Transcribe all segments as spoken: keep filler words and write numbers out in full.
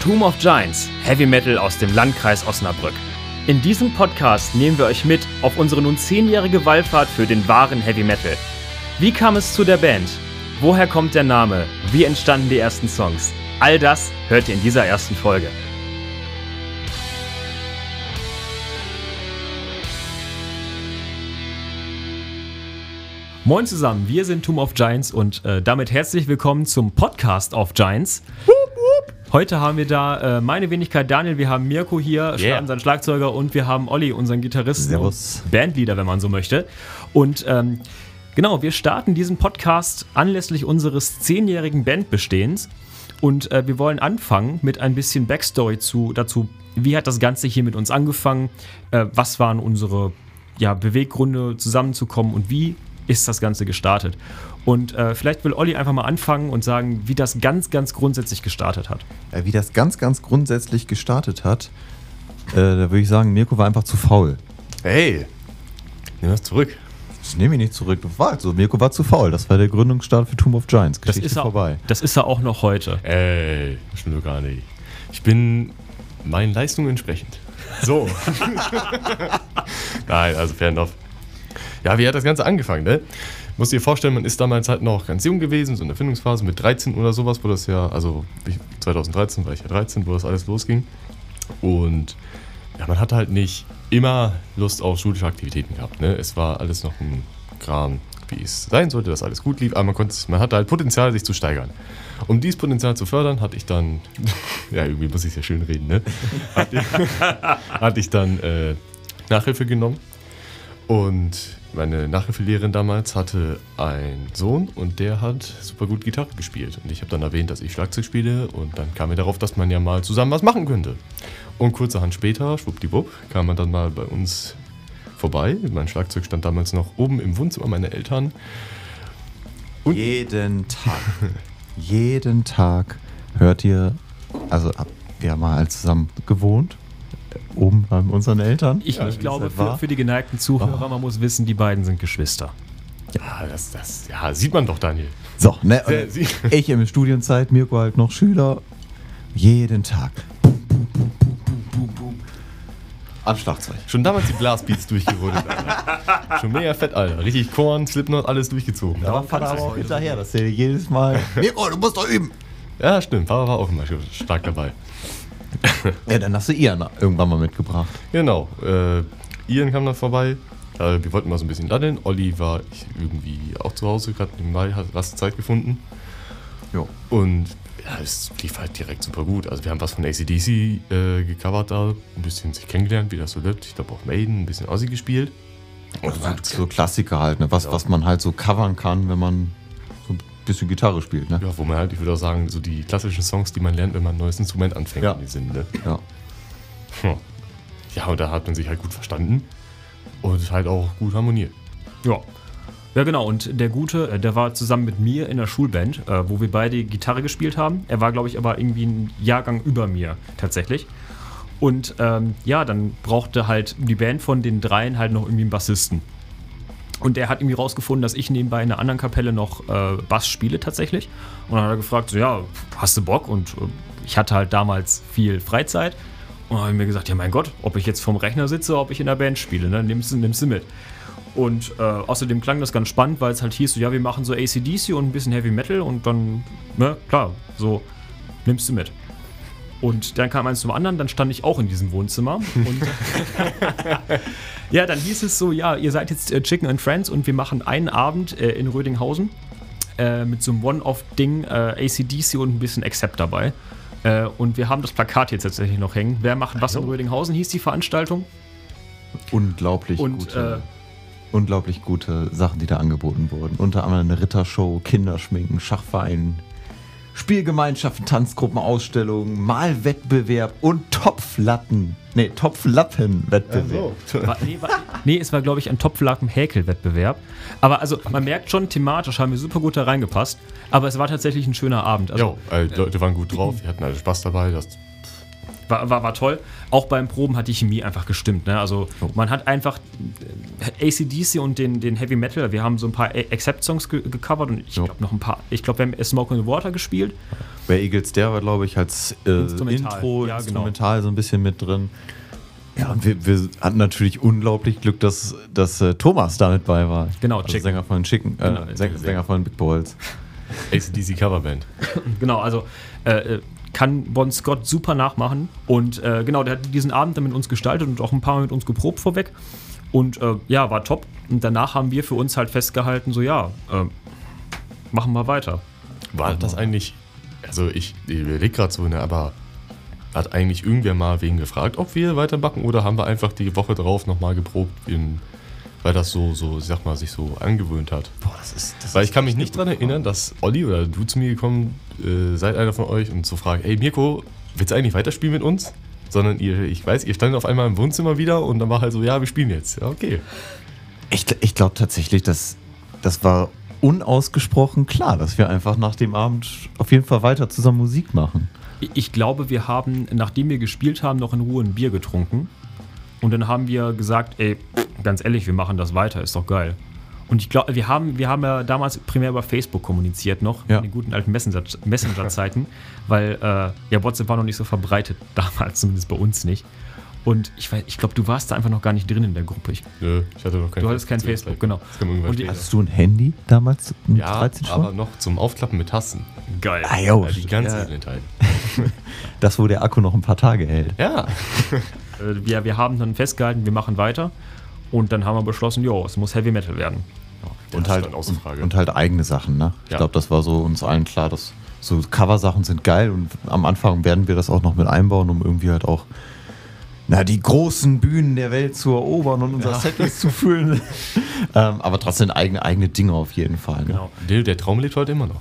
Tomb of Giants, Heavy Metal aus dem Landkreis Osnabrück. In diesem Podcast nehmen wir euch mit auf unsere nun zehnjährige Wallfahrt für den wahren Heavy Metal. Wie kam es zu der Band? Woher kommt der Name? Wie entstanden die ersten Songs? All das hört ihr in dieser ersten Folge. Moin zusammen, wir sind Tomb of Giants und äh, damit herzlich willkommen zum Podcast of Giants. Heute haben wir da äh, meine Wenigkeit Daniel, wir haben Mirko hier, yeah. unseren Schlagzeuger, und wir haben Olli, unseren Gitarristen, Servus. Und Bandleader, wenn man so möchte. Und ähm, genau, wir starten diesen Podcast anlässlich unseres zehnjährigen Bandbestehens. Und äh, wir wollen anfangen mit ein bisschen Backstory zu, dazu, wie hat das Ganze hier mit uns angefangen, äh, was waren unsere ja, Beweggründe, zusammenzukommen und wie ist das Ganze gestartet. Und äh, vielleicht will Olli einfach mal anfangen und sagen, wie das ganz, ganz grundsätzlich gestartet hat. Wie das ganz, ganz grundsätzlich gestartet hat, äh, da würde ich sagen, Mirko war einfach zu faul. Hey, nimm das zurück. Ich nehme ihn nicht zurück. Also, Mirko war zu faul. Das war der Gründungsstart für Tomb of Giants. Geschichte das ist er, vorbei. Das ist er auch noch heute. Ey, das stimmt doch gar nicht. Ich bin meinen Leistungen entsprechend. So. Nein, also fair enough. Ja, wie hat das Ganze angefangen, ne? Musst dir vorstellen, man ist damals halt noch ganz jung gewesen, so in der Findungsphase mit dreizehn oder sowas, wo das ja, also zwanzig dreizehn war ich ja dreizehn, wo das alles losging. Und ja, man hat halt nicht immer Lust auf schulische Aktivitäten gehabt, ne? Es war alles noch ein Kram, wie es sein sollte, dass alles gut lief, aber man konnte, man hatte halt Potenzial, sich zu steigern. Um dieses Potenzial zu fördern, hatte ich dann, ja, irgendwie muss ich es ja schön reden, ne? Hatte, hatte ich dann äh, Nachhilfe genommen. Und meine Nachhilfelehrerin damals hatte einen Sohn und der hat super gut Gitarre gespielt. Und ich habe dann erwähnt, dass ich Schlagzeug spiele und dann kam mir darauf, dass man ja mal zusammen was machen könnte. Und kurzerhand später, schwuppdiwupp, kam man dann mal bei uns vorbei. Mein Schlagzeug stand damals noch oben im Wohnzimmer meiner Eltern. Und jeden Tag, jeden Tag hört ihr, also wir haben mal zusammen gewohnt. Oben bei unseren Eltern. Ich, ja, ich glaube, für, für die geneigten Zuhörer, oh. man muss wissen, die beiden sind Geschwister. Ja, das, das ja, sieht man doch, Daniel. So, ne, Sehr, ich in der Studienzeit, Mirko halt noch Schüler, jeden Tag. Boom, boom, boom, boom, boom, boom. Am Schlagzeug. Schon damals die Blasbeats durchgerüttelt, Alter. Schon mega fett, Alter. Richtig Korn, Slipknot, alles durchgezogen. Da war Vater aber auch hinterher, dass der jedes Mal, Mirko, du musst doch üben. Ja, stimmt, Papa war auch immer stark dabei. Ja, dann hast du Ian irgendwann mal mitgebracht. Genau. Äh, Ian kam dann vorbei. Äh, wir wollten mal so ein bisschen daddeln. Olli war ich irgendwie auch zu Hause, gerade nebenbei, hat Rastzeit gefunden. Jo. Und ja, es lief halt direkt super gut. Also wir haben was von A C D C äh, gecovert da, ein bisschen sich kennengelernt, wie das so läuft. Ich glaube auch Maiden, ein bisschen Aussie gespielt. Und also so Klassiker halt, ne? was, genau. was man halt so covern kann, wenn man bisschen Gitarre spielt, ne? Ja, wo man halt, ich würde auch sagen, so die klassischen Songs, die man lernt, wenn man ein neues Instrument anfängt, ja. in den Sinn, ne? Ja. Hm. Ja, und da hat man sich halt gut verstanden und halt auch gut harmoniert. Ja. Ja, genau. Und der Gute, der war zusammen mit mir in der Schulband, wo wir beide Gitarre gespielt haben. Er war, glaube ich, aber irgendwie ein Jahrgang über mir, tatsächlich. Und ähm, ja, dann brauchte halt die Band von den dreien halt noch irgendwie einen Bassisten. Und er hat irgendwie rausgefunden, dass ich nebenbei in einer anderen Kapelle noch äh, Bass spiele tatsächlich. Und dann hat er gefragt, so, ja, hast du Bock? Und äh, ich hatte halt damals viel Freizeit. Und dann habe ich mir gesagt, ja mein Gott, ob ich jetzt vorm Rechner sitze, ob ich in der Band spiele, ne? nimmst, nimmst du mit. Und äh, außerdem klang das ganz spannend, weil es halt hieß, so, ja, wir machen so A C D C und ein bisschen Heavy Metal. Und dann, ne, klar, so, nimmst du mit. Und dann kam eins zum anderen, dann stand ich auch in diesem Wohnzimmer. Und ja, dann hieß es so, ja, ihr seid jetzt äh, Chicken and Friends und wir machen einen Abend äh, in Rödinghausen äh, mit so einem One-Off-Ding, äh, A C D C und ein bisschen Accept dabei. Äh, und wir haben das Plakat jetzt tatsächlich noch hängen. Wer macht was in Rödinghausen, hieß die Veranstaltung. Unglaublich und, gute, äh, unglaublich gute Sachen, die da angeboten wurden. Unter anderem eine Rittershow, Kinderschminken, Schachverein, Spielgemeinschaften, Tanzgruppen, Ausstellungen, Malwettbewerb und Topflatten. Nee, Topflappen-Wettbewerb. So. Nee, nee, es war, glaube ich, ein Topflappen-Häkel-Wettbewerb. Aber also, man merkt schon, thematisch haben wir super gut da reingepasst. Aber es war tatsächlich ein schöner Abend. Also, jo, äh, die Leute waren gut drauf, wir hatten alle Spaß dabei. Das War, war, war toll. Auch beim Proben hat die Chemie einfach gestimmt. Ne? Also oh. man hat einfach A C D C und den, den Heavy Metal, wir haben so ein paar Accept-Songs ge- gecovert und ich oh. glaube noch ein paar, ich glaube wir haben Smoke on the Water gespielt. Bei Eagles der war glaube ich als äh, Instrumental. Intro, ja, Instrumental genau. so ein bisschen mit drin. Ja, und wir, wir hatten natürlich unglaublich Glück, dass, dass äh, Thomas da mit bei war. Genau, also Sänger von Chicken, äh, genau, Sänger, Sänger von Big Balls. A C D C Coverband. Genau, also äh, kann Bon Scott super nachmachen. Und äh, genau, der hat diesen Abend dann mit uns gestaltet und auch ein paar Mal mit uns geprobt vorweg. Und äh, ja, war top. Und danach haben wir für uns halt festgehalten, so ja, äh, machen wir weiter. War das eigentlich, also ich überlege gerade so, ne, aber hat eigentlich irgendwer mal wen gefragt, ob wir weitermachen oder haben wir einfach die Woche drauf nochmal geprobt, in, weil das so, so, sag mal, sich so angewöhnt hat? Boah, das ist. Das weil ich kann mich nicht dran erinnern, dass Olli oder du zu mir gekommen äh, seid, einer von euch, und zu fragen: Ey Mirko, willst du eigentlich weiterspielen mit uns? Sondern ihr, ich weiß, ihr standet auf einmal im Wohnzimmer wieder und dann war halt so: Ja, wir spielen jetzt. Ja, okay. Ich, ich glaube tatsächlich, dass das war unausgesprochen klar, dass wir einfach nach dem Abend auf jeden Fall weiter zusammen Musik machen. Ich glaube, wir haben, nachdem wir gespielt haben, noch in Ruhe ein Bier getrunken. Und dann haben wir gesagt, ey, ganz ehrlich, wir machen das weiter, ist doch geil. Und ich glaube, wir haben, wir haben ja damals primär über Facebook kommuniziert noch, ja. in den guten alten Messenger- Messenger-Zeiten, weil äh, ja, WhatsApp war noch nicht so verbreitet, damals zumindest bei uns nicht. Und ich, ich glaube, du warst da einfach noch gar nicht drin in der Gruppe. Ich, Nö, ich hatte noch kein Du hattest kein Facebook, genau. Und hattest du ein Handy damals? Ja, dreizehn schon? Aber noch zum Aufklappen mit Tasten. Geil. Ah, jo, ja, die ganze ja. Teil. Das, wo der Akku noch ein paar Tage hält. Ja. ja. Wir haben dann festgehalten, wir machen weiter. Und dann haben wir beschlossen, jo, es muss Heavy Metal werden. Ja, und, halt, und, und halt eigene Sachen, ne? Ich ja. glaube, das war so uns allen klar, dass so Coversachen sind geil. Und am Anfang werden wir das auch noch mit einbauen, um irgendwie halt auch na, die großen Bühnen der Welt zu erobern und unser ja. Setlist zu füllen. ähm, aber trotzdem eigene, eigene Dinge auf jeden Fall. Ne? Genau. Der, der Traum lebt heute immer noch.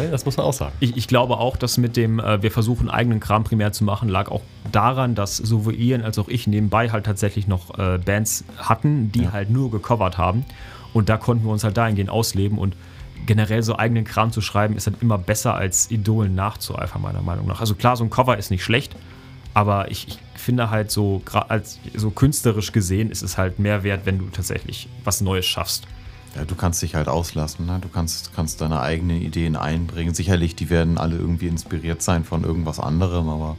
Ja, das muss man auch sagen. Ich, ich glaube auch, dass mit dem, äh, wir versuchen, eigenen Kram primär zu machen, lag auch daran, dass sowohl Ian als auch ich nebenbei halt tatsächlich noch äh, Bands hatten, die ja. halt nur gecovert haben. Und da konnten wir uns halt dahingehend ausleben. Und generell so eigenen Kram zu schreiben, ist halt immer besser als Idolen nachzueifern, meiner Meinung nach. Also klar, so ein Cover ist nicht schlecht. Aber ich, ich finde halt so, als, so künstlerisch gesehen ist es halt mehr wert, wenn du tatsächlich was Neues schaffst. Ja, du kannst dich halt auslassen, ne? Du kannst, kannst deine eigenen Ideen einbringen. Sicherlich, die werden alle irgendwie inspiriert sein von irgendwas anderem, aber...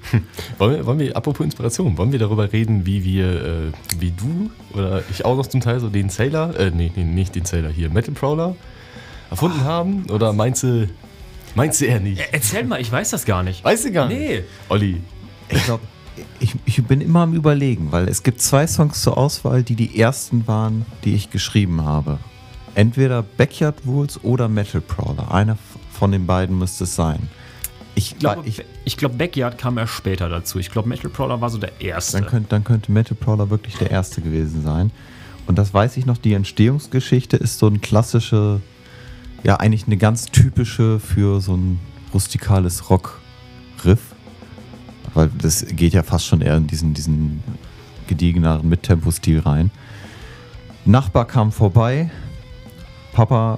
wollen, wir, wollen wir, apropos Inspiration, wollen wir darüber reden, wie wir, äh, wie du oder ich auch noch zum Teil so den Sailor, äh, nee, nee nicht den Sailor, hier, Metal Prowler erfunden Ach, haben? Oder meinst du, meinst du eher nicht? Erzähl mal, ich weiß das gar nicht. Weißt du gar nicht? Nee. Olli. Ich glaube, ich, ich bin immer am Überlegen, weil es gibt zwei Songs zur Auswahl, die die ersten waren, die ich geschrieben habe. Entweder Backyard Rules oder Metal Prowler. Einer von den beiden müsste es sein. Ich, ich glaube, ich, ich glaub, Backyard kam erst später dazu. Ich glaube, Metal Prowler war so der erste. Dann könnte, dann könnte Metal Prowler wirklich der erste gewesen sein. Und das weiß ich noch, die Entstehungsgeschichte ist so ein klassische, ja eigentlich eine ganz typische für so ein rustikales Rock-Riff. Weil das geht ja fast schon eher in diesen, diesen gediegeneren Mittempo-Stil rein. Nachbar kam vorbei, Papa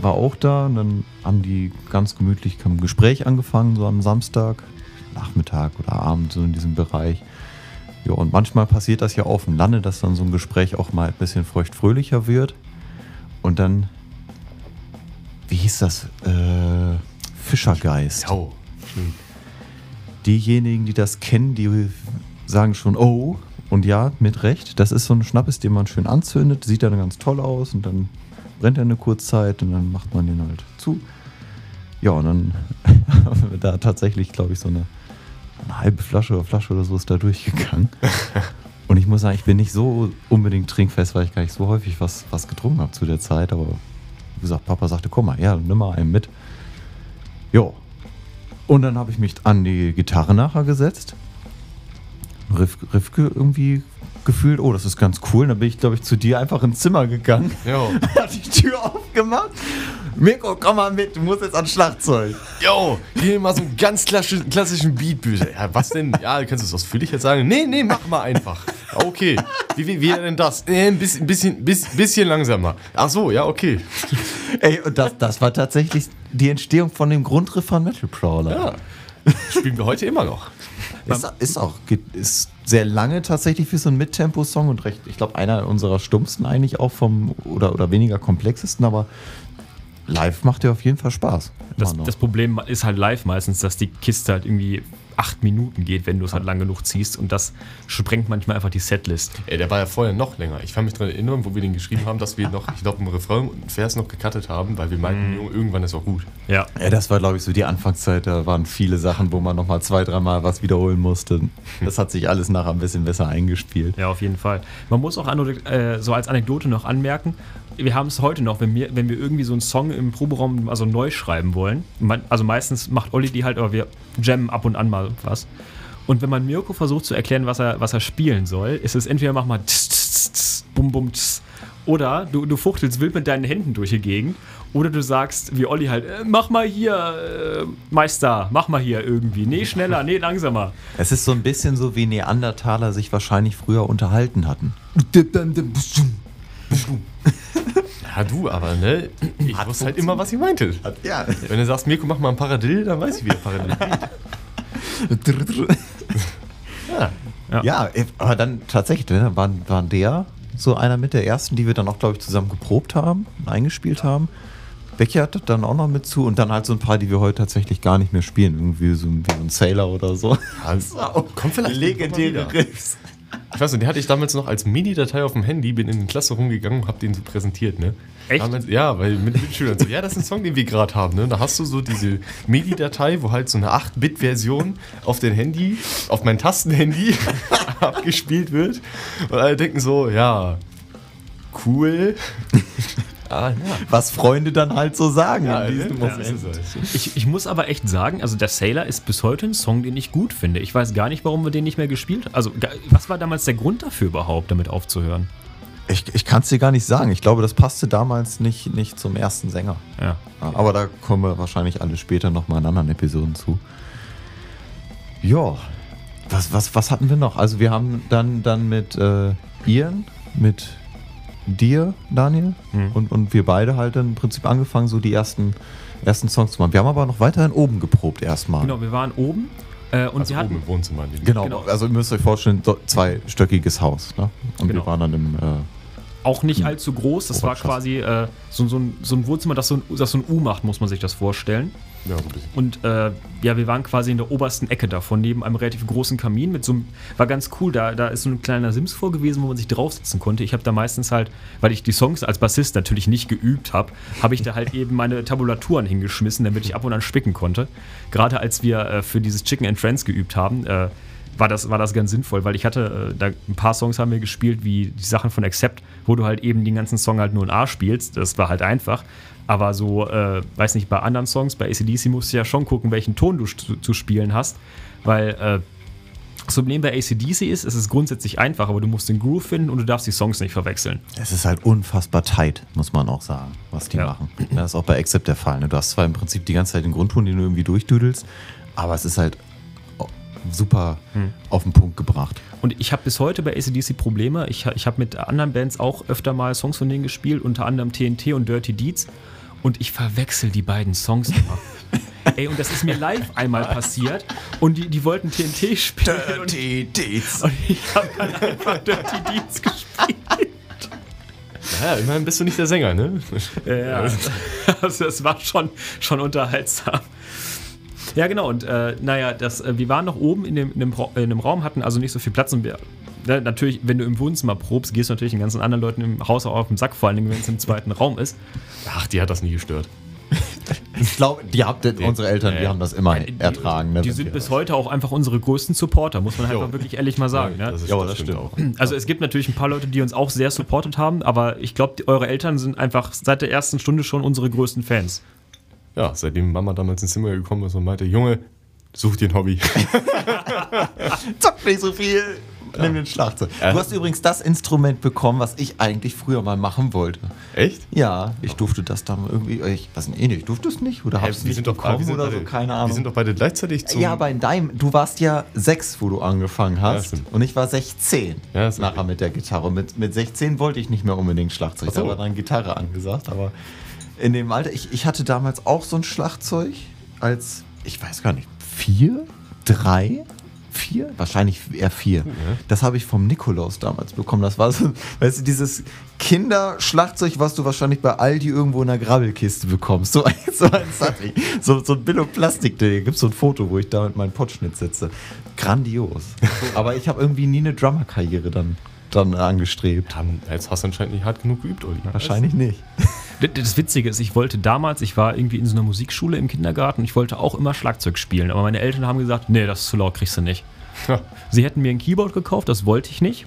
war auch da und dann haben die ganz gemütlich ein Gespräch angefangen, so am Samstag, Nachmittag oder Abend, so in diesem Bereich. Ja, und manchmal passiert das ja auf dem Lande, dass dann so ein Gespräch auch mal ein bisschen feuchtfröhlicher wird. Und dann, wie hieß das? Äh, Fischergeist. Ja, schön. Diejenigen, die das kennen, die sagen schon, oh, und ja, mit Recht, das ist so ein Schnappes, den man schön anzündet, sieht dann ganz toll aus und dann brennt er eine Kurzzeit und dann macht man den halt zu. Ja, und dann haben wir da tatsächlich, glaube ich, so eine, eine halbe Flasche oder Flasche oder so ist da durchgegangen. Und ich muss sagen, ich bin nicht so unbedingt trinkfest, weil ich gar nicht so häufig was, was getrunken habe zu der Zeit, aber wie gesagt, Papa sagte, komm mal her, nimm mal einen mit. Jo. Und dann habe ich mich an die Gitarre nachher gesetzt. Riff, Riff irgendwie gefühlt, oh, das ist ganz cool. Und dann bin ich, glaube ich, zu dir einfach ins Zimmer gegangen. Jo. Hab die Tür aufgemacht. Mirko, komm mal mit, du musst jetzt ans Schlagzeug. Jo, hier mal so einen ganz klassischen, klassischen Beatbücher. Ja, was denn? Ja, kannst du es ausführlich jetzt sagen? Nee, nee, mach mal einfach. Okay, wie, wie, wie denn das? Nee, ein bisschen, bisschen, bisschen langsamer. Ach so, ja, okay. Ey, und das, das war tatsächlich die Entstehung von dem Grundriff von Metal Prowler. Ja, spielen wir heute immer noch. Ist, ist auch ist sehr lange tatsächlich für so einen Mittempo-Song und recht, ich glaube, einer unserer stumpfsten eigentlich auch vom oder, oder weniger komplexesten, aber live macht ja auf jeden Fall Spaß. Das, das Problem ist halt live meistens, dass die Kiste halt irgendwie acht Minuten geht, wenn du es halt lang genug ziehst, und das sprengt manchmal einfach die Setlist. Ey, der war ja vorher noch länger. Ich kann mich daran erinnern, wo wir den geschrieben haben, dass wir noch, ich glaube, einen Refrain und einen Vers noch gecuttet haben, weil wir meinten, mm. irgendwann ist auch gut. Ja, ja, das war, glaube ich, so die Anfangszeit. Da waren viele Sachen, wo man nochmal zwei, dreimal was wiederholen musste. Das hat sich alles nachher ein bisschen besser eingespielt. Ja, auf jeden Fall. Man muss auch äh, so als Anekdote noch anmerken, wir haben es heute noch, wenn wir, wenn wir irgendwie so einen Song im Proberaum also neu schreiben wollen, also meistens macht Olli die halt, aber wir jammen ab und an mal was. Und wenn man Mirko versucht zu erklären, was er, was er spielen soll, ist es entweder mach mal tss, tss, tss, bum, bum, tss, oder du, du fuchtelst wild mit deinen Händen durch die Gegend, oder du sagst, wie Olli halt, mach mal hier, äh, Meister, mach mal hier irgendwie, nee, schneller, nee, langsamer. Es ist so ein bisschen so, wie Neandertaler sich wahrscheinlich früher unterhalten hatten. Ja, du, aber ne, ich hat wusste halt immer, was ich meinte. Hat, ja. Wenn du sagst, Mirko, mach mal ein Paradiddle, dann weiß ich, wie ein Paradiddle geht. ja. Ja. ja, aber dann tatsächlich, ne, waren, waren der so einer mit der ersten, die wir dann auch, glaube ich, zusammen geprobt haben und eingespielt ja. haben. Becky hatte dann auch noch mit zu und dann halt so ein paar, die wir heute tatsächlich gar nicht mehr spielen. Irgendwie so wie ein Sailor oder so. Also, kommt vielleicht legendäre Riffs. Ich weiß nicht, den hatte ich damals noch als Mini-Datei auf dem Handy, bin in die Klasse rumgegangen und hab den so präsentiert, ne? Echt? Damals, ja, weil mit den Schülern so, ja, das ist ein Song, den wir gerade haben, ne? Da hast du so diese Mini-Datei, wo halt so eine acht-Bit-Version auf dem Handy, auf mein Tastenhandy abgespielt wird und alle denken so, ja, cool. Ah, ja. Was Freunde dann halt so sagen. Ja, in diesem ja, ich, ich muss aber echt sagen, also der Sailor ist bis heute ein Song, den ich gut finde. Ich weiß gar nicht, warum wir den nicht mehr gespielt haben. Also was war damals der Grund dafür überhaupt, damit aufzuhören? Ich, ich kann es dir gar nicht sagen. Ich glaube, das passte damals nicht, nicht zum ersten Sänger. Ja. Aber da kommen wir wahrscheinlich alle später nochmal in anderen Episoden zu. Ja, was, was, was hatten wir noch? Also wir haben dann, dann mit äh, Ian, mit... dir, Daniel, hm. und, und wir beide halt dann im Prinzip angefangen, so die ersten, ersten Songs zu machen. Wir haben aber noch weiterhin oben geprobt erstmal. Genau, wir waren oben. Äh, und also wir hatten, oben im Wohnzimmer. Genau, genau, also ihr müsst euch vorstellen, so, zweistöckiges Haus. Ne? Und genau. wir waren dann im... Äh, auch nicht allzu groß, das war quasi äh, so, so, ein, so ein Wohnzimmer, das so ein, das so ein U macht, muss man sich das vorstellen. Ja, so ein bisschen. Und äh, ja, wir waren quasi in der obersten Ecke davon, neben einem relativ großen Kamin. Mit so einem, war ganz cool, da, da ist so ein kleiner Sims vor gewesen, wo man sich draufsetzen konnte. Ich habe da meistens halt, weil ich die Songs als Bassist natürlich nicht geübt habe, habe ich da halt eben meine Tabulaturen hingeschmissen, damit ich ab und an spicken konnte. Gerade als wir äh, für dieses Chicken and Friends geübt haben, äh, war das, war das ganz sinnvoll, weil ich hatte, äh, da ein paar Songs haben wir gespielt, wie die Sachen von Accept, wo du halt eben den ganzen Song halt nur in A spielst, das war halt einfach, aber so, äh, weiß nicht, bei anderen Songs, bei A C D C musst du ja schon gucken, welchen Ton du st- zu spielen hast, weil äh, das Problem bei A C D C ist, es ist grundsätzlich einfach, aber du musst den Groove finden und du darfst die Songs nicht verwechseln. Es ist halt unfassbar tight, muss man auch sagen, was die ja. machen. Das ist auch bei Accept der Fall, ne? Du hast zwar im Prinzip die ganze Zeit den Grundton, den du irgendwie durchdüdelst, aber es ist halt super hm. auf den Punkt gebracht. Und ich habe bis heute bei A C D C Probleme. Ich, ich habe mit anderen Bands auch öfter mal Songs von denen gespielt, unter anderem T N T und Dirty Deeds. Und ich verwechsel die beiden Songs immer. Ey, und das ist mir live einmal passiert. Und die, die wollten T N T spielen. Dirty Deeds. Und ich, ich habe dann einfach Dirty Deeds gespielt. Ja, immerhin bist du nicht der Sänger, ne? Ja, also das war schon, schon unterhaltsam. Ja, genau, und äh, naja, das, äh, wir waren noch oben in dem, in, dem, in dem Raum, hatten also nicht so viel Platz und wir, ne, natürlich, wenn du im Wohnzimmer probst, gehst du natürlich den ganzen anderen Leuten im Haus auch auf den Sack, vor allen Dingen, wenn es im zweiten Raum ist. Ach, die hat das nie gestört. Ich glaube, die habt nee. unsere Eltern, die äh, haben das immer äh, die, ertragen. Ne, die sind bis heute auch einfach unsere größten Supporter, muss man halt einfach wirklich ehrlich mal sagen. Ja, ne? das, ist, ja, das, das stimmt auch. Also es gibt natürlich ein paar Leute, die uns auch sehr supportet haben, aber ich glaube, eure Eltern sind einfach seit der ersten Stunde schon unsere größten Fans. Ja, seitdem Mama damals ins Zimmer gekommen ist und meinte, Junge, such dir ein Hobby. Zock nicht so viel, nimm ja. den Schlagzeug. Du hast übrigens das Instrument bekommen, was ich eigentlich früher mal machen wollte. Echt? Ja, ich durfte das dann irgendwie, ich weiß nicht, ich durfte es nicht oder hey, hab's nicht bekommen doch, oder beide, so, keine Ahnung. Wir sind doch beide gleichzeitig zu... Ja, aber in deinem, du warst ja sechs, wo du angefangen hast ja, und ich war sechzehn ja, nachher okay. mit der Gitarre. Mit, mit sechzehn wollte ich nicht mehr unbedingt Schlagzeug, so. Da war dann Gitarre angesagt, aber... In dem Alter, ich, ich hatte damals auch so ein Schlagzeug als, ich weiß gar nicht, vier, drei, vier? Wahrscheinlich eher vier. Ja. Das habe ich vom Nikolaus damals bekommen. Das war so, weißt du, dieses Kinderschlagzeug, was du wahrscheinlich bei Aldi irgendwo in einer Grabbelkiste bekommst. So, so ein Sattel. So, so ein Billo-Plastik. Da gibt es so ein Foto, wo ich da mit meinem Potschnitt sitze. Grandios. Aber ich habe irgendwie nie eine Drummer-Karriere dann, dann angestrebt. Ja, jetzt hast du anscheinend nicht hart genug geübt, Uli. Wahrscheinlich nicht. Das Witzige ist, ich wollte damals, ich war irgendwie in so einer Musikschule im Kindergarten, ich wollte auch immer Schlagzeug spielen, aber meine Eltern haben gesagt, nee, das ist zu laut, kriegst du nicht. Ja. Sie hätten mir ein Keyboard gekauft, das wollte ich nicht.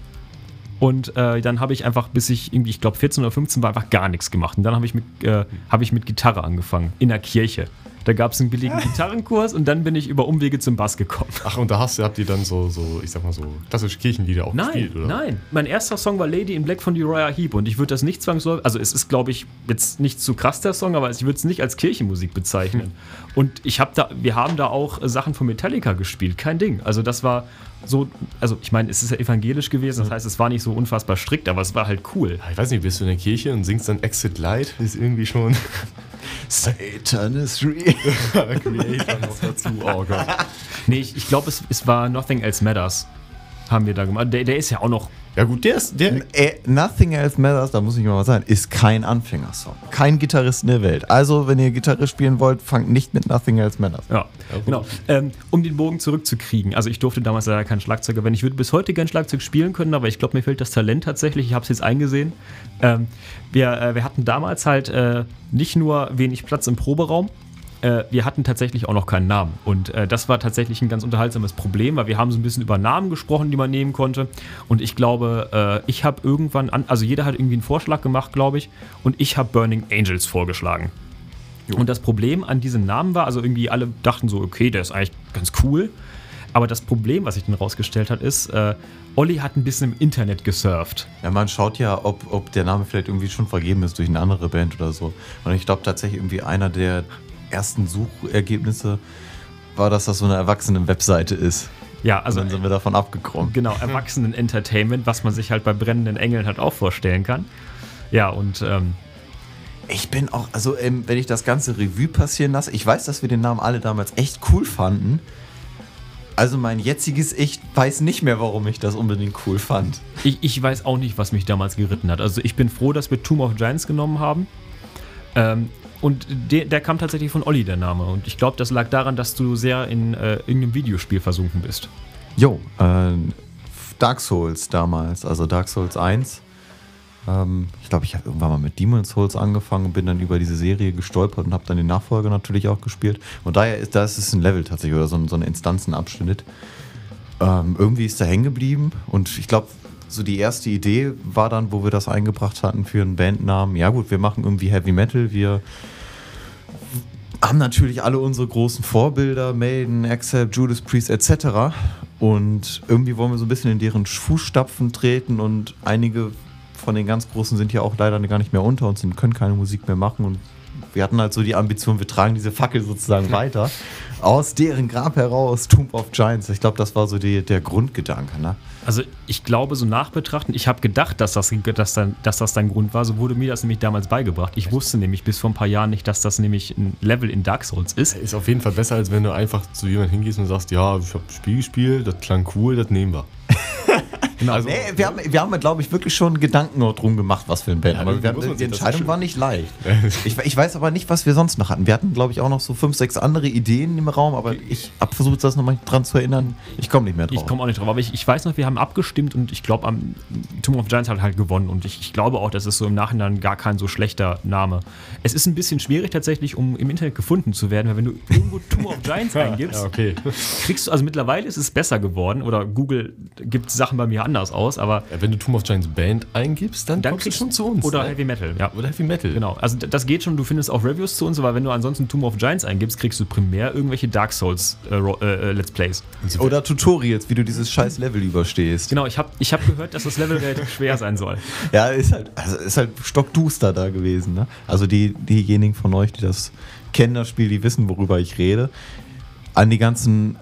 Und äh, dann habe ich einfach, bis ich irgendwie, ich glaube vierzehn oder fünfzehn war, einfach gar nichts gemacht. Und dann habe ich, äh, hab ich mit Gitarre angefangen, in der Kirche. Da gab es einen billigen Gitarrenkurs und dann bin ich über Umwege zum Bass gekommen. Ach, und da hast, habt ihr dann so, so, ich sag mal so, klassische Kirchenlieder auch nein, gespielt, oder? Nein, nein. Mein erster Song war Lady in Black von Uriah Heep und ich würde das nicht zwangsläufig, also es ist, glaube ich, jetzt nicht zu krass der Song, aber ich würde es nicht als Kirchenmusik bezeichnen. Und ich hab da, wir haben da auch Sachen von Metallica gespielt, kein Ding. Also das war so, also ich meine, es ist ja evangelisch gewesen, das heißt, es war nicht so unfassbar strikt, aber es war halt cool. Ich weiß nicht, bist du in der Kirche und singst dann Exit Light, ist irgendwie schon... Satan is real. Creator noch dazu. Oh Gott. Nee, ich, ich glaube, es, es war Nothing Else Matters. Haben wir da gemacht. Der, der ist ja auch noch. Ja, gut, der ist. Der äh, Nothing Else Matters, da muss ich mal was sagen, ist kein Anfängersong. Kein Gitarrist in der Welt. Also, wenn ihr Gitarre spielen wollt, fangt nicht mit Nothing Else Matters an. Ja, ja genau. Ähm, um den Bogen zurückzukriegen. Also, ich durfte damals leider kein Schlagzeuger werden. Ich würde bis heute gern Schlagzeug spielen können, aber ich glaube, mir fehlt das Talent tatsächlich. Ich habe es jetzt eingesehen. Ähm, wir, äh, wir hatten damals halt äh, nicht nur wenig Platz im Proberaum. Wir hatten tatsächlich auch noch keinen Namen und äh, das war tatsächlich ein ganz unterhaltsames Problem, weil wir haben so ein bisschen über Namen gesprochen, die man nehmen konnte und ich glaube, äh, ich habe irgendwann, an, also jeder hat irgendwie einen Vorschlag gemacht, glaube ich, und ich habe Burning Angels vorgeschlagen. Jo. Und das Problem an diesem Namen war, also irgendwie alle dachten so, okay, der ist eigentlich ganz cool, aber das Problem, was ich dann rausgestellt hat, ist, äh, Olli hat ein bisschen im Internet gesurft. Ja, man schaut ja, ob, ob der Name vielleicht irgendwie schon vergeben ist durch eine andere Band oder so und ich glaube tatsächlich irgendwie einer der ersten Suchergebnisse war, dass das so eine Erwachsenen-Webseite ist. Ja, also. Und dann sind wir davon abgekommen. Genau, Erwachsenen-Entertainment, was man sich halt bei brennenden Engeln halt auch vorstellen kann. Ja, und. Ähm, ich bin auch, also, ähm, wenn ich das ganze Revue passieren lasse, ich weiß, dass wir den Namen alle damals echt cool fanden. Also, mein jetziges Ich weiß nicht mehr, warum ich das unbedingt cool fand. Ich, ich weiß auch nicht, was mich damals geritten hat. Also, ich bin froh, dass wir Tomb of Giants genommen haben. Ähm. Und der, der kam tatsächlich von Olli, der Name. Und ich glaube, das lag daran, dass du sehr in äh, irgendeinem Videospiel versunken bist. Jo, äh, Dark Souls damals, also Dark Souls eins. Ähm, ich glaube, ich habe irgendwann mal mit Demon's Souls angefangen und bin dann über diese Serie gestolpert und habe dann den Nachfolger natürlich auch gespielt. Und daher ist, da ist es ein Level tatsächlich oder so ein, so ein Instanzenabschnitt. Ähm, irgendwie ist da hängen geblieben und ich glaube... So die erste Idee war dann, wo wir das eingebracht hatten für einen Bandnamen. Ja gut, wir machen irgendwie Heavy Metal. Wir haben natürlich alle unsere großen Vorbilder, Maiden, Accept, Judas Priest et cetera. Und irgendwie wollen wir so ein bisschen in deren Fußstapfen treten und einige von den ganz Großen sind ja auch leider gar nicht mehr unter uns und können keine Musik mehr machen. Und wir hatten halt so die Ambition, wir tragen diese Fackel sozusagen weiter. Aus deren Grab heraus, Tomb of Giants. Ich glaube, das war so die, der Grundgedanke. Ne? Also ich glaube, so nachbetrachtend, ich habe gedacht, dass das, dass, dann, dass das dein Grund war. So wurde mir das nämlich damals beigebracht. Ich wusste nämlich bis vor ein paar Jahren nicht, dass das nämlich ein Level in Dark Souls ist. Ist auf jeden Fall besser, als wenn du einfach zu jemandem hingehst und sagst, ja, ich habe ein Spiel gespielt, das klang cool, das nehmen wir. Genau, also, nee, wir haben, wir haben glaube ich, wirklich schon Gedanken noch drum gemacht, was für ein Band. Ja, aber wir haben, die Entscheidung war nicht leicht. ich, ich weiß aber nicht, was wir sonst noch hatten. Wir hatten, glaube ich, auch noch so fünf, sechs andere Ideen im Raum, aber ich habe versucht, das nochmal dran zu erinnern. Ich komme nicht mehr drauf. Ich komme auch nicht drauf, aber ich, ich weiß noch, wir haben abgestimmt und ich glaube, Tomb of Giants hat halt gewonnen und ich, ich glaube auch, das ist so im Nachhinein gar kein so schlechter Name. Es ist ein bisschen schwierig tatsächlich, um im Internet gefunden zu werden, weil wenn du irgendwo Tomb of Giants eingibst, ja, okay. kriegst du, also mittlerweile ist es besser geworden oder Google gibt Sachen bei mir anders aus, aber... Ja, wenn du Tomb of Giants Band eingibst, dann, dann kommst du schon zu uns. Oder ne? Heavy Metal, ja. Oder Heavy Metal. Genau, also das geht schon, du findest auch Reviews zu uns, aber wenn du ansonsten Tomb of Giants eingibst, kriegst du primär irgendwelche Dark Souls äh, äh, Let's Plays. Oder Tutorials, wie du dieses scheiß Level überstehst. Genau, ich habe ich hab gehört, dass das Level relativ schwer sein soll. Ja, ist halt, also ist halt stockduster da gewesen. Ne? Also die, diejenigen von euch, die das kennen, das Spiel, die wissen, worüber ich rede. An die ganzen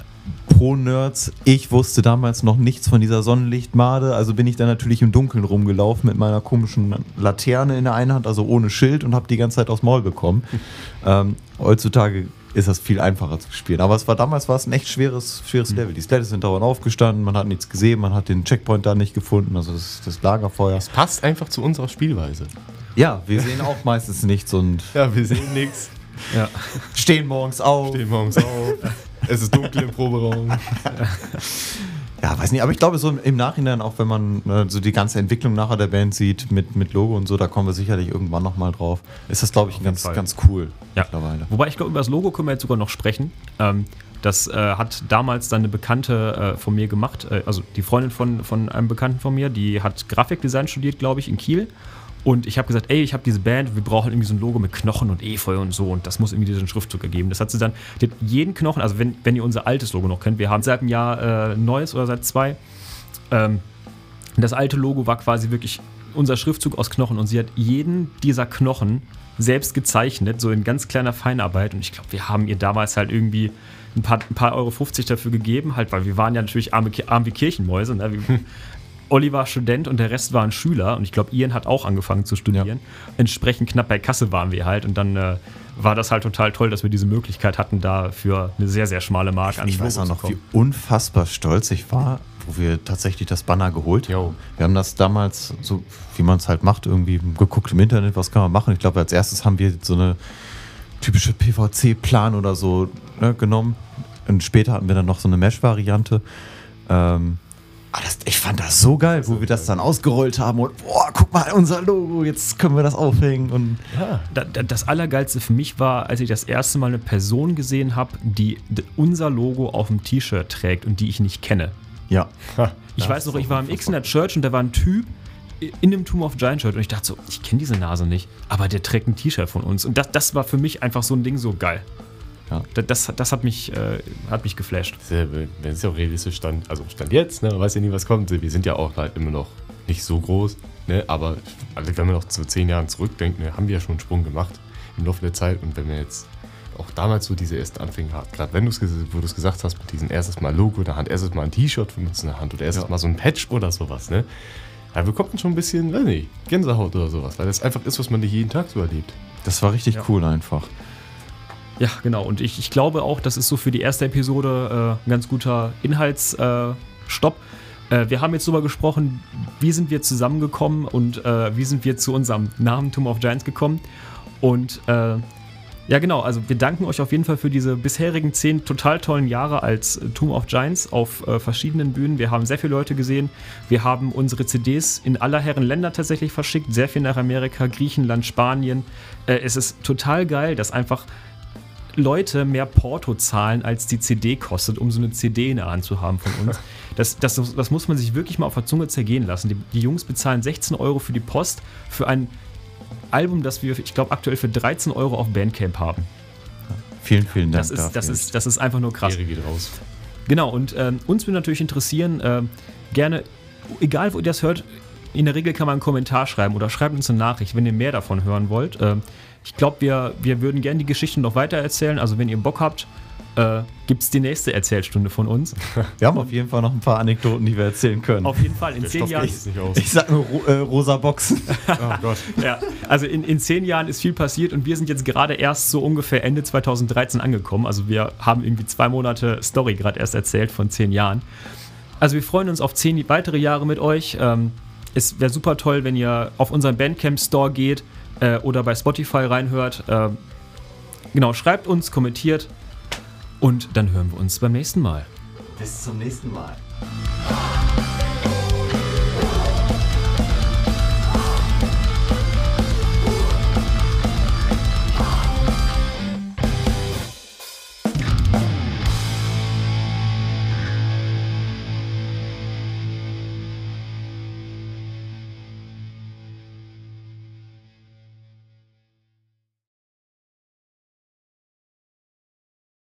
Pro-Nerds, ich wusste damals noch nichts von dieser Sonnenlichtmade, also bin ich dann natürlich im Dunkeln rumgelaufen mit meiner komischen Laterne in der einen Hand, also ohne Schild und habe die ganze Zeit aufs Maul bekommen. Ähm, heutzutage ist das viel einfacher zu spielen. Aber es war damals war es ein echt schweres, schweres mhm. Level. Die Skelette sind dauernd aufgestanden, man hat nichts gesehen, man hat den Checkpoint da nicht gefunden, also das, das Lagerfeuer. Es passt einfach zu unserer Spielweise. Ja, wir sehen auch meistens nichts und... Ja, wir sehen nichts. Ja. Stehen morgens auf. Stehen morgens auf. Es ist dunkel im Proberaum. Ja, weiß nicht, aber ich glaube so im Nachhinein, auch wenn man ne, so die ganze Entwicklung nachher der Band sieht mit, mit Logo und so, da kommen wir sicherlich irgendwann nochmal drauf. Ist das, glaube ich, ganz, ganz cool ja. mittlerweile. Wobei ich glaube, über das Logo können wir jetzt sogar noch sprechen. Ähm, das äh, hat damals dann eine Bekannte äh, von mir gemacht, äh, also die Freundin von, von einem Bekannten von mir, die hat Grafikdesign studiert, glaube ich, in Kiel. Und ich habe gesagt, ey, ich habe diese Band, wir brauchen irgendwie so ein Logo mit Knochen und Efeu und so und das muss irgendwie diesen Schriftzug ergeben. Das hat sie dann, die hat jeden Knochen, also wenn, wenn ihr unser altes Logo noch kennt, wir haben seit einem Jahr äh, neues oder seit zwei. Ähm, das alte Logo war quasi wirklich unser Schriftzug aus Knochen und sie hat jeden dieser Knochen selbst gezeichnet, so in ganz kleiner Feinarbeit und ich glaube, wir haben ihr damals halt irgendwie ein paar, ein paar Euro fünfzig dafür gegeben, halt, weil wir waren ja natürlich arm, arm wie Kirchenmäuse, ne? Olli war Student und der Rest waren Schüler und ich glaube, Ian hat auch angefangen zu studieren. Ja. Entsprechend knapp bei Kasse waren wir halt und dann äh, war das halt total toll, dass wir diese Möglichkeit hatten, da für eine sehr, sehr schmale Mark an. Ich weiß auch noch, wie unfassbar stolz ich war, wo wir tatsächlich das Banner geholt haben. Jo. Wir haben das damals, so wie man es halt macht, irgendwie geguckt im Internet, was kann man machen. Ich glaube, als erstes haben wir so eine typische P V C-Plan oder so ne, genommen und später hatten wir dann noch so eine Mesh-Variante. Ähm, Ah, das, ich fand das so geil, wo wir das dann ausgerollt haben und boah, guck mal, unser Logo, jetzt können wir das aufhängen. Und ja, da, da, das Allergeilste für mich war, als ich das erste Mal eine Person gesehen habe, die unser Logo auf dem T-Shirt trägt und die ich nicht kenne. Ja. Ha, ich weiß noch, ich war im Xener Church und da war ein Typ in einem Tomb of Giants Shirt und ich dachte so, ich kenne diese Nase nicht, aber der trägt ein T-Shirt von uns. Und das, das war für mich einfach so ein Ding, so geil. Ja. Das, das hat, mich, äh, hat mich geflasht. Sehr wild. Das ist ja auch realistisch Stand, also Stand jetzt, ne? Man weiß ja nie, was kommt. Wir sind ja auch halt immer noch nicht so groß, ne? Aber also wenn wir noch zu zehn Jahren zurückdenken, ne, haben wir ja schon einen Sprung gemacht im Laufe der Zeit. Und wenn wir jetzt auch damals so diese ersten Anfänge hatten, gerade wenn du es wo du es gesagt hast, mit diesem erstes Mal Logo in der Hand, erstes Mal ein T-Shirt von uns in der Hand oder erstes ja. Mal so ein Patch oder sowas, ne? Da bekommt man schon ein bisschen, weiß nicht, Gänsehaut oder sowas, weil das einfach ist, was man nicht jeden Tag so erlebt. Das war richtig ja. cool einfach. Ja, genau. Und ich, ich glaube auch, das ist so für die erste Episode äh, ein ganz guter Inhaltsstopp. Äh, äh, wir haben jetzt darüber gesprochen, wie sind wir zusammengekommen und äh, wie sind wir zu unserem Namen Tomb of Giants gekommen. Und äh, ja, genau. Also wir danken euch auf jeden Fall für diese bisherigen zehn total tollen Jahre als Tomb of Giants auf äh, verschiedenen Bühnen. Wir haben sehr viele Leute gesehen. Wir haben unsere C Ds in aller Herren Länder tatsächlich verschickt. Sehr viel nach Amerika, Griechenland, Spanien. Äh, es ist total geil, dass einfach Leute mehr Porto zahlen, als die C D kostet, um so eine C D in der Hand zu haben von uns. Das, das, das muss man sich wirklich mal auf der Zunge zergehen lassen. Die, die Jungs bezahlen sechzehn Euro für die Post, für ein Album, das wir, ich glaube, aktuell für dreizehn Euro auf Bandcamp haben. Vielen, vielen Dank. Das ist, das ist, das ist einfach nur krass. Geht raus. Genau, und äh, uns würde natürlich interessieren, äh, gerne, egal wo ihr das hört, in der Regel kann man einen Kommentar schreiben oder schreibt uns eine Nachricht, wenn ihr mehr davon hören wollt. Äh, Ich glaube, wir, wir würden gerne die Geschichten noch weiter erzählen. Also wenn ihr Bock habt, äh, gibt es die nächste Erzählstunde von uns. Wir haben auf jeden Fall noch ein paar Anekdoten, die wir erzählen können. Auf jeden Fall. In zehn Jahren. Ich sag nur ro- äh, rosa Boxen. Oh Gott. Ja, also in, in zehn Jahren ist viel passiert und wir sind jetzt gerade erst so ungefähr Ende zweitausenddreizehn angekommen. Also wir haben irgendwie zwei Monate Story gerade erst erzählt von zehn Jahren. Also wir freuen uns auf zehn weitere Jahre mit euch. Ähm, es wäre super toll, wenn ihr auf unseren Bandcamp-Store geht oder bei Spotify reinhört. Genau, schreibt uns, kommentiert und dann hören wir uns beim nächsten Mal. Bis zum nächsten Mal.